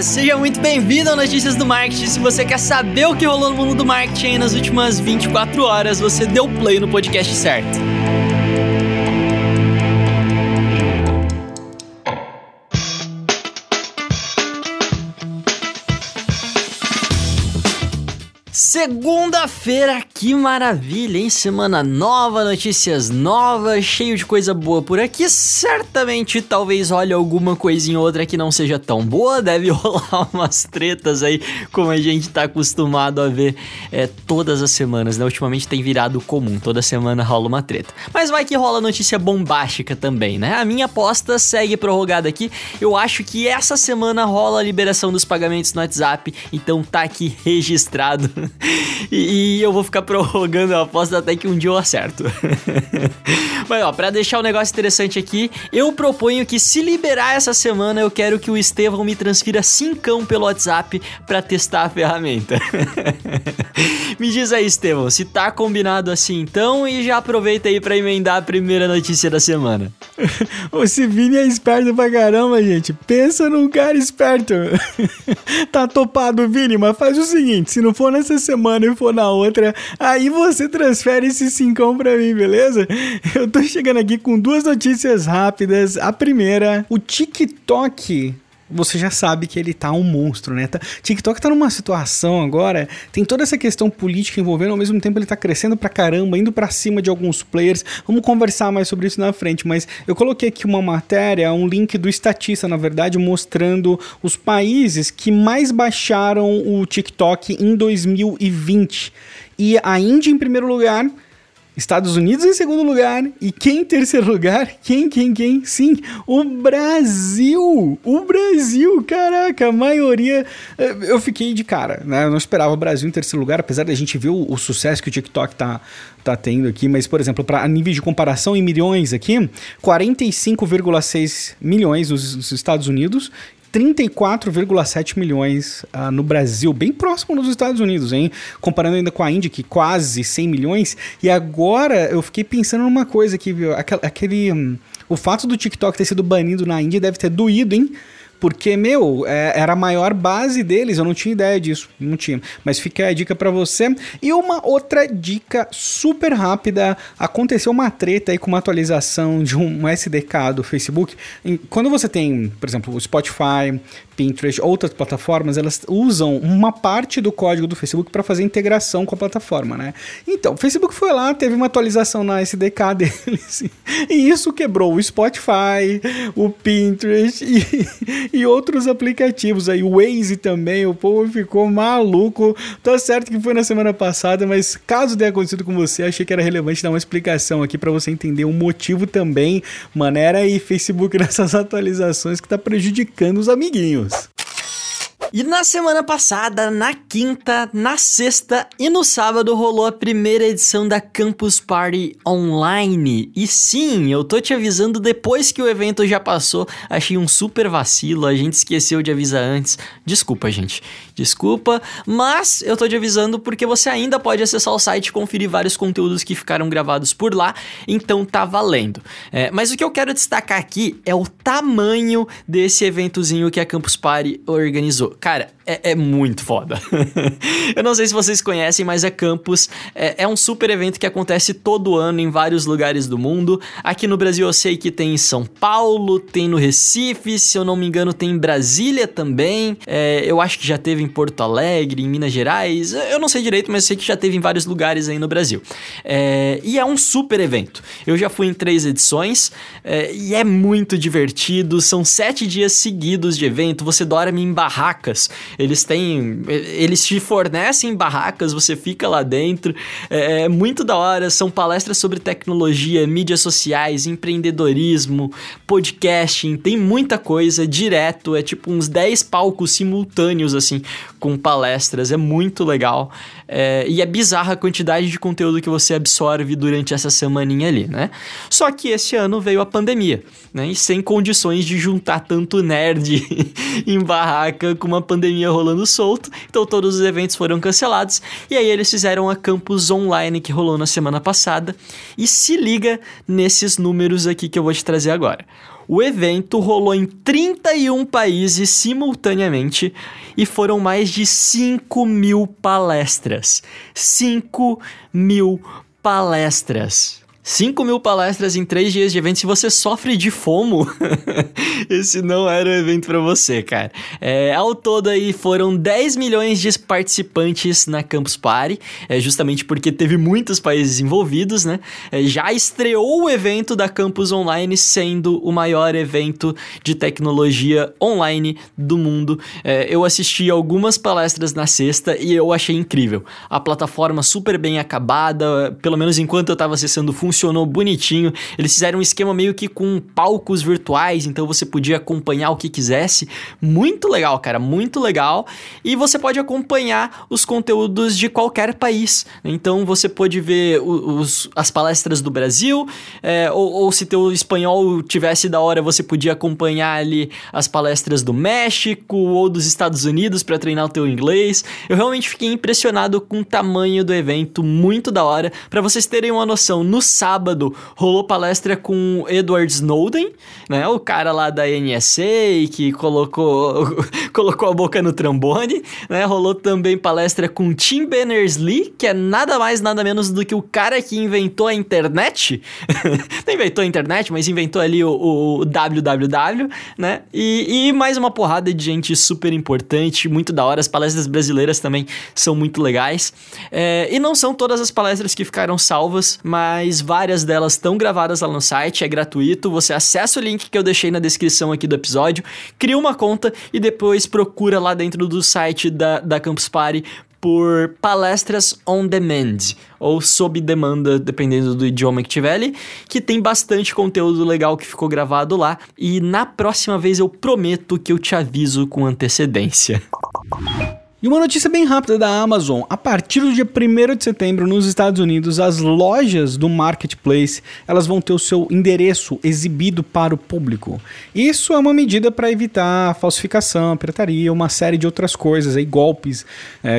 Olá, seja muito bem-vindo ao Notícias do Marketing. Se você quer saber o que rolou no mundo do marketing nas últimas 24 horas, você deu play no podcast certo. Segunda-feira, que maravilha, hein? Semana nova, notícias novas, cheio de coisa boa por aqui. Certamente, talvez olhe alguma coisinha ou outra que não seja tão boa. Deve rolar umas tretas aí, como a gente tá acostumado a ver todas as semanas, né? Ultimamente tem virado comum, toda semana rola uma treta. Mas vai que rola notícia bombástica também, né? A minha aposta segue prorrogada aqui. Eu acho que essa semana rola a liberação dos pagamentos no WhatsApp, então tá aqui registrado. E eu vou ficar prorrogando a aposta até que um dia eu acerto. Mas ó, pra deixar o negócio interessante aqui, eu proponho que se liberar essa semana, eu quero que o Estevão me transfira 5 pelo WhatsApp pra testar a ferramenta. Me diz aí, Estevão, se tá combinado assim então, e já aproveita aí pra emendar a primeira notícia da semana. O Civini é esperto pra caramba, gente. Pensa num cara esperto. Tá topado, Vini, mas faz o seguinte, se não for nessa semana e for na outra, aí você transfere esse 5 pra mim, beleza? Eu tô chegando aqui com 2 notícias rápidas. A primeira, o TikTok. Você já sabe que ele tá um monstro, né? TikTok tá numa situação agora, tem toda essa questão política envolvendo, ao mesmo tempo ele tá crescendo pra caramba, indo pra cima de alguns players. Vamos conversar mais sobre isso na frente, mas eu coloquei aqui uma matéria, um link do Statista, na verdade, mostrando os países que mais baixaram o TikTok em 2020. E a Índia em primeiro lugar, Estados Unidos em segundo lugar, e quem em terceiro lugar? Quem? Sim, o Brasil! O Brasil, caraca, a maioria... Eu fiquei de cara, né? Eu não esperava o Brasil em terceiro lugar, apesar da gente ver o sucesso que o TikTok tá tendo aqui, mas, por exemplo, para nível de comparação em milhões aqui, 45,6 milhões nos Estados Unidos, 34,7 milhões no Brasil, bem próximo dos Estados Unidos, hein? Comparando ainda com a Índia, que quase 100 milhões. E agora eu fiquei pensando numa coisa aqui, viu? O fato do TikTok ter sido banido na Índia deve ter doído, hein? Porque, era a maior base deles, eu não tinha ideia disso, não tinha. Mas fica a dica pra você. E uma outra dica super rápida, aconteceu uma treta aí com uma atualização de um SDK do Facebook. Quando você tem, por exemplo, o Spotify, Pinterest, outras plataformas, elas usam uma parte do código do Facebook para fazer integração com a plataforma, né? Então, o Facebook foi lá, teve uma atualização na SDK deles, e isso quebrou o Spotify, o Pinterest e outros aplicativos aí, o Waze também, o povo ficou maluco. Tá certo que foi na semana passada, mas caso tenha acontecido com você, achei que era relevante dar uma explicação aqui para você entender o motivo também, maneira e Facebook nessas atualizações que tá prejudicando os amiguinhos. E na semana passada, na quinta, na sexta e no sábado rolou a primeira edição da Campus Party online. E sim, eu tô te avisando depois que o evento já passou. Achei um super vacilo, a gente esqueceu de avisar antes. Desculpa, gente. Desculpa, mas eu tô te avisando porque você ainda pode acessar o site e conferir vários conteúdos que ficaram gravados por lá. Então tá valendo. Mas o que eu quero destacar aqui é o tamanho desse eventozinho que a Campus Party organizou. Cara, é muito foda. Eu não sei se vocês conhecem, mas a Campus é um super evento que acontece todo ano em vários lugares do mundo. Aqui no Brasil eu sei que tem em São Paulo, tem no Recife, se eu não me engano tem em Brasília também. Eu acho que já teve em Porto Alegre, em Minas Gerais, eu não sei direito, mas eu sei que já teve em vários lugares aí no Brasil. E é um super evento. Eu já fui em 3 edições e é muito divertido. São 7 dias seguidos de evento, você dorme em barracas. Eles te fornecem barracas, você fica lá dentro, é muito da hora. São palestras sobre tecnologia, mídias sociais, empreendedorismo, podcasting, tem muita coisa direto, é tipo uns 10 palcos simultâneos assim, com palestras, é muito legal, e é bizarra a quantidade de conteúdo que você absorve durante essa semaninha ali, né? Só que esse ano veio a pandemia, né? E sem condições de juntar tanto nerd em barraca com uma pandemia rolando solto, então todos os eventos foram cancelados, e aí eles fizeram a Campus Online que rolou na semana passada, e se liga nesses números aqui que eu vou te trazer agora. O evento rolou em 31 países simultaneamente e foram mais de 5.000 palestras. 5.000 palestras. 5.000 palestras em 3 dias de evento. Se você sofre de FOMO, esse não era o evento pra você, cara. Ao todo aí foram 10 milhões de participantes na Campus Party, justamente porque teve muitos países envolvidos, né? Já estreou o evento da Campus Online, sendo o maior evento de tecnologia online do mundo. Eu assisti algumas palestras na sexta e eu achei incrível. A plataforma super bem acabada, pelo menos enquanto eu tava acessando o funcionou bonitinho. Eles fizeram um esquema meio que com palcos virtuais, então você podia acompanhar o que quisesse. Muito legal, cara, muito legal. E você pode acompanhar os conteúdos de qualquer país. Então você pode ver as palestras do Brasil, ou se teu espanhol tivesse da hora, você podia acompanhar ali as palestras do México ou dos Estados Unidos para treinar o teu inglês. Eu realmente fiquei impressionado com o tamanho do evento, muito da hora. Para vocês terem uma noção, no sábado rolou palestra com Edward Snowden, né? O cara lá da NSA que colocou a boca no trombone, né? Rolou também palestra com Tim Berners-Lee, que é nada mais nada menos do que o cara que inventou a internet. Não inventou a internet, mas inventou ali o www, né? E mais uma porrada de gente super importante, muito da hora. As palestras brasileiras também são muito legais. E não são todas as palestras que ficaram salvas, mas várias delas estão gravadas lá no site, é gratuito, você acessa o link que eu deixei na descrição aqui do episódio, cria uma conta e depois procura lá dentro do site da Campus Party por palestras on demand, ou sob demanda, dependendo do idioma que tiver ali, que tem bastante conteúdo legal que ficou gravado lá, e na próxima vez eu prometo que eu te aviso com antecedência. E uma notícia bem rápida da Amazon: a partir do dia 1º de setembro nos Estados Unidos, as lojas do Marketplace elas vão ter o seu endereço exibido para o público. Isso é uma medida para evitar falsificação, pirataria, uma série de outras coisas, aí, golpes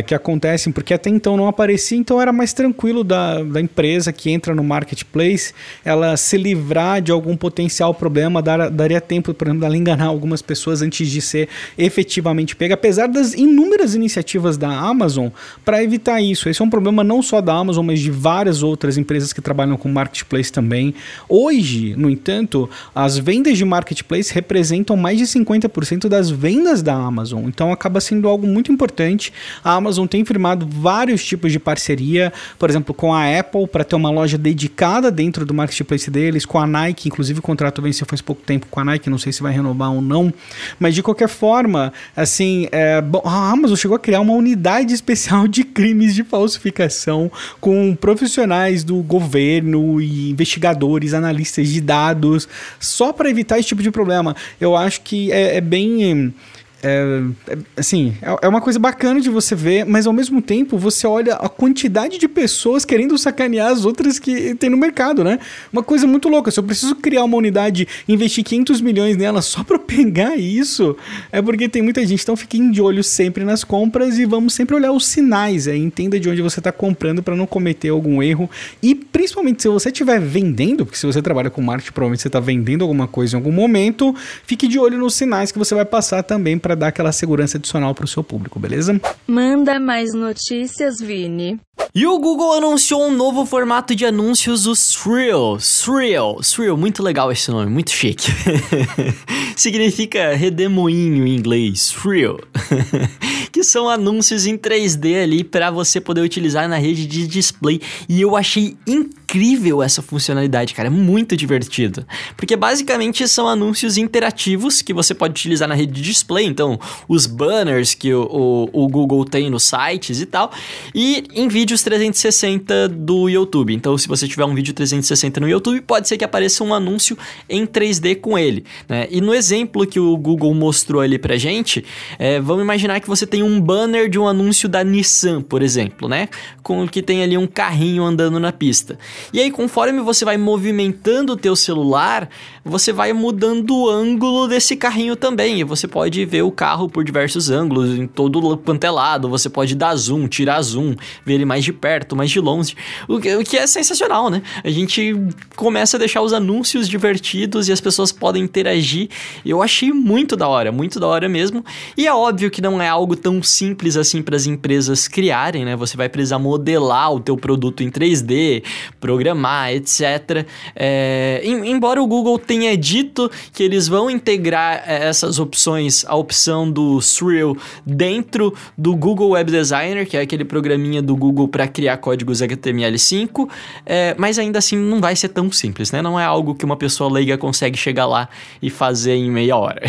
que acontecem, porque até então não aparecia, então era mais tranquilo da empresa que entra no Marketplace, ela se livrar de algum potencial problema, daria tempo, por exemplo, dela enganar algumas pessoas antes de ser efetivamente pega, apesar das inúmeras iniciativas da Amazon para evitar isso. Esse é um problema não só da Amazon, mas de várias outras empresas que trabalham com Marketplace também. Hoje, no entanto, as vendas de Marketplace representam mais de 50% das vendas da Amazon, então acaba sendo algo muito importante. A Amazon tem firmado vários tipos de parceria, por exemplo, com a Apple, para ter uma loja dedicada dentro do Marketplace deles, com a Nike, inclusive o contrato venceu faz pouco tempo com a Nike, não sei se vai renovar ou não, mas de qualquer forma, assim, a Amazon chegou a criar uma unidade especial de crimes de falsificação com profissionais do governo e investigadores, analistas de dados, só para evitar esse tipo de problema. Eu acho que é bem... É uma coisa bacana de você ver, mas ao mesmo tempo você olha a quantidade de pessoas querendo sacanear as outras que tem no mercado, né? Uma coisa muito louca. Se eu preciso criar uma unidade, investir 500 milhões nela só pra pegar isso, é porque tem muita gente. Então fiquem de olho sempre nas compras e vamos sempre olhar os sinais, entenda de onde você tá comprando pra não cometer algum erro. E principalmente se você estiver vendendo, porque se você trabalha com marketing, provavelmente você tá vendendo alguma coisa em algum momento, fique de olho nos sinais que você vai passar também pra dar aquela segurança adicional para o seu público, beleza? Manda mais notícias, Vini. E o Google anunciou um novo formato de anúncios, o Thrill, muito legal esse nome, muito chique. Significa redemoinho em inglês, Thrill. Que são anúncios em 3D ali para você poder utilizar na rede de display. E eu achei incrível essa funcionalidade, cara, é muito divertido. Porque basicamente são anúncios interativos que você pode utilizar na rede de display, então os banners que o Google tem nos sites e tal, e em vídeos 360 do YouTube. Então, se você tiver um vídeo 360 no YouTube, pode ser que apareça um anúncio em 3D com ele, né? E no exemplo que o Google mostrou ali pra gente, vamos imaginar que você tem um banner de um anúncio da Nissan, por exemplo, né? Com que tem ali um carrinho andando na pista. E aí, conforme você vai movimentando o teu celular, você vai mudando o ângulo desse carrinho também. E você pode ver o carro por diversos ângulos, em todo quanto é lado. Você pode dar zoom, tirar zoom, ver ele mais de perto, mais de longe. O que é sensacional, né? A gente começa a deixar os anúncios divertidos e as pessoas podem interagir. Eu achei muito da hora mesmo. E é óbvio que não é algo tão simples assim para as empresas criarem, né? Você vai precisar modelar o teu produto em 3D, programar, etc. Embora o Google tenha dito que eles vão integrar essas opções, a opção do Thrill dentro do Google Web Designer, que é aquele programinha do Google para criar códigos HTML5, mas ainda assim não vai ser tão simples, né? Não é algo que uma pessoa leiga consegue chegar lá e fazer em meia hora.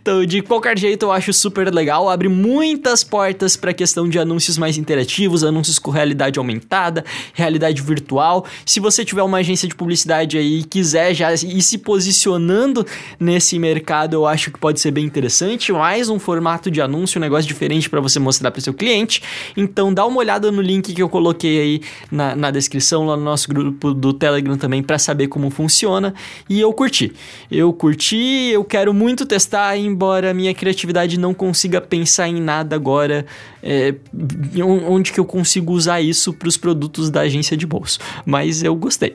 Então, de qualquer jeito, eu acho super legal, abre muitas portas para a questão de anúncios mais interativos, anúncios com realidade aumentada, realidade virtual. Se você tiver uma agência de publicidade aí e quiser já ir se posicionando nesse mercado, eu acho que pode ser bem interessante. Mais um formato de anúncio, um negócio diferente para você mostrar para o seu cliente. Então dá uma olhada no link que eu coloquei aí na descrição, lá no nosso grupo do Telegram também, para saber como funciona. E eu curti, eu quero muito testar, embora a minha criatividade não consiga pensar em nada agora, onde que eu consigo usar isso para os produtos da agência de bolso, mas eu gostei.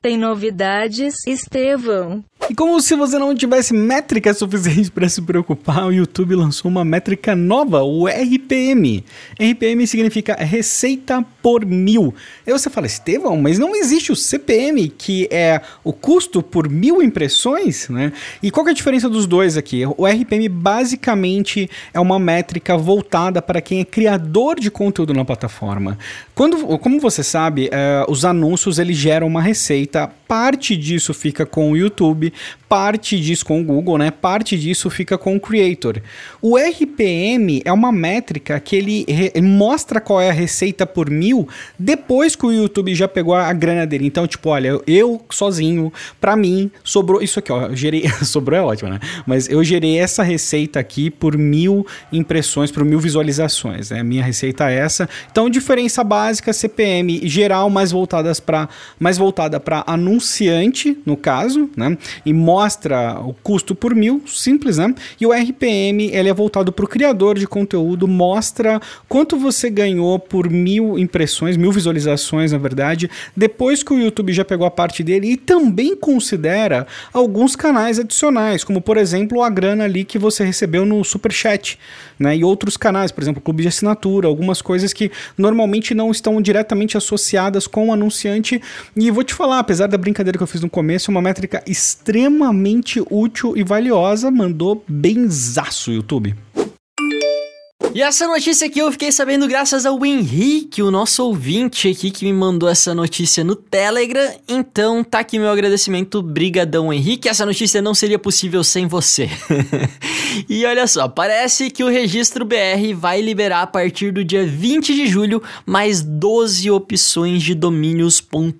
Tem novidades, Estevão? E como se você não tivesse métrica suficiente para se preocupar, o YouTube lançou uma métrica nova, o RPM. RPM significa receita por mil. Aí você fala, Estevão, mas não existe o CPM, que é o custo por mil impressões, né? E qual que é a diferença dos dois aqui? O RPM basicamente é uma métrica voltada para quem é criador de conteúdo na plataforma. Como você sabe, os anúncios eles geram uma receita, parte disso fica com o YouTube, parte disso com o Google, né? Parte disso fica com o Creator. O RPM é uma métrica que ele mostra qual é a receita por mil depois que o YouTube já pegou a grana dele. Então, tipo, olha, eu sozinho, pra mim, sobrou isso aqui, ó. Eu gerei, sobrou é ótimo, né? Mas eu gerei essa receita aqui por 1000 impressões, por 1000 visualizações, né? Minha receita é essa. Então, diferença básica, CPM geral, mais voltada para anunciante, no caso, né? E mostra o custo por mil, simples, né? E o RPM, ele é voltado para o criador de conteúdo, mostra quanto você ganhou por 1000 impressões, 1000 visualizações, na verdade, depois que o YouTube já pegou a parte dele, e também considera alguns canais adicionais, como, por exemplo, a grana ali que você recebeu no Superchat, né? E outros canais, por exemplo, clube de assinatura, algumas coisas que normalmente não estão diretamente associadas com o anunciante. E vou te falar, apesar da brincadeira que eu fiz no começo, é uma métrica extremamente útil e valiosa, mandou benzaço o YouTube. E essa notícia aqui eu fiquei sabendo graças ao Henrique, o nosso ouvinte aqui que me mandou essa notícia no Telegram. Então tá aqui meu agradecimento, brigadão Henrique, essa notícia não seria possível sem você. E olha só, parece que o Registro BR vai liberar a partir do dia 20 de julho mais 12 opções de domínios.br,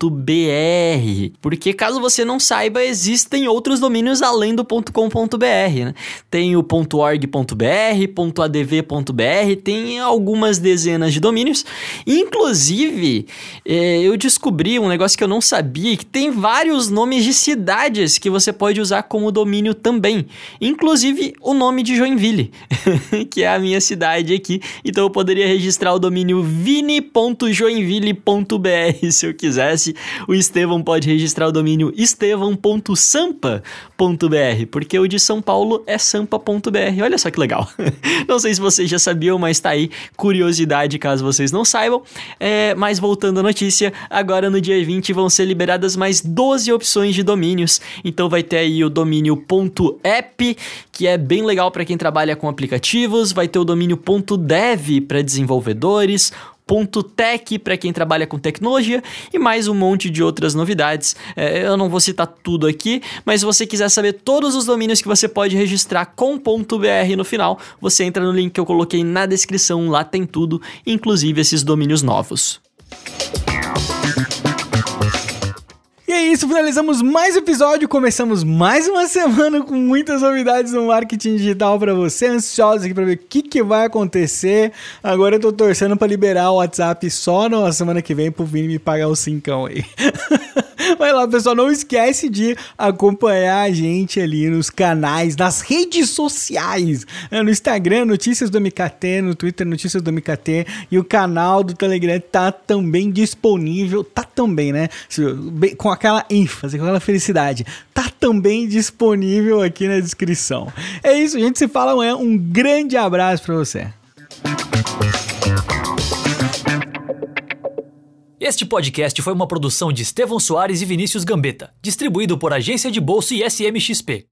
porque caso você não saiba, existem outros domínios além do .com.br, né? Tem o .org.br, .adv.br, tem algumas dezenas de domínios. Inclusive, eu descobri um negócio que eu não sabia, que tem vários nomes de cidades que você pode usar como domínio também. Inclusive, o nome de Joinville, que é a minha cidade aqui. Então, eu poderia registrar o domínio vini.joinville.br se eu quisesse. O Estevão pode registrar o domínio estevão.sampa.br, porque o de São Paulo é sampa.br. Olha só que legal. Não sei se vocês já sabiam, mas tá aí, curiosidade caso vocês não saibam. Mas voltando à notícia, agora no dia 20 vão ser liberadas mais 12 opções de domínios. Então vai ter aí o domínio .app, que é bem legal para quem trabalha com aplicativos, vai ter o domínio .dev para desenvolvedores, .tech para quem trabalha com tecnologia e mais um monte de outras novidades. Eu não vou citar tudo aqui, mas se você quiser saber todos os domínios que você pode registrar com .br no final, você entra no link que eu coloquei na descrição, lá tem tudo, inclusive esses domínios novos. E é isso, finalizamos mais um episódio, começamos mais uma semana com muitas novidades no marketing digital para você, ansiosos aqui para ver o que vai acontecer. Agora eu tô torcendo para liberar o WhatsApp só na semana que vem pro Vini me pagar o 5 aí. Vai lá, pessoal, não esquece de acompanhar a gente ali nos canais, nas redes sociais, no Instagram, Notícias do MKT, no Twitter, Notícias do MKT, e o canal do Telegram tá também disponível, tá também, né, com aquela ênfase, com aquela felicidade, tá também disponível aqui na descrição. É isso, a gente se fala amanhã, um grande abraço pra você. Este podcast foi uma produção de Estevão Soares e Vinícius Gambetta, distribuído por Agência de Bolso e SMXP.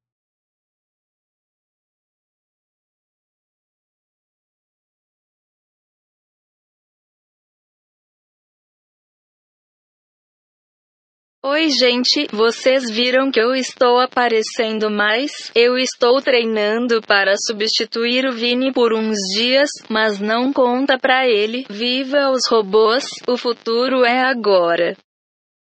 Oi gente, vocês viram que eu estou aparecendo mais? Eu estou treinando para substituir o Vini por uns dias, mas não conta pra ele. Viva os robôs, o futuro é agora.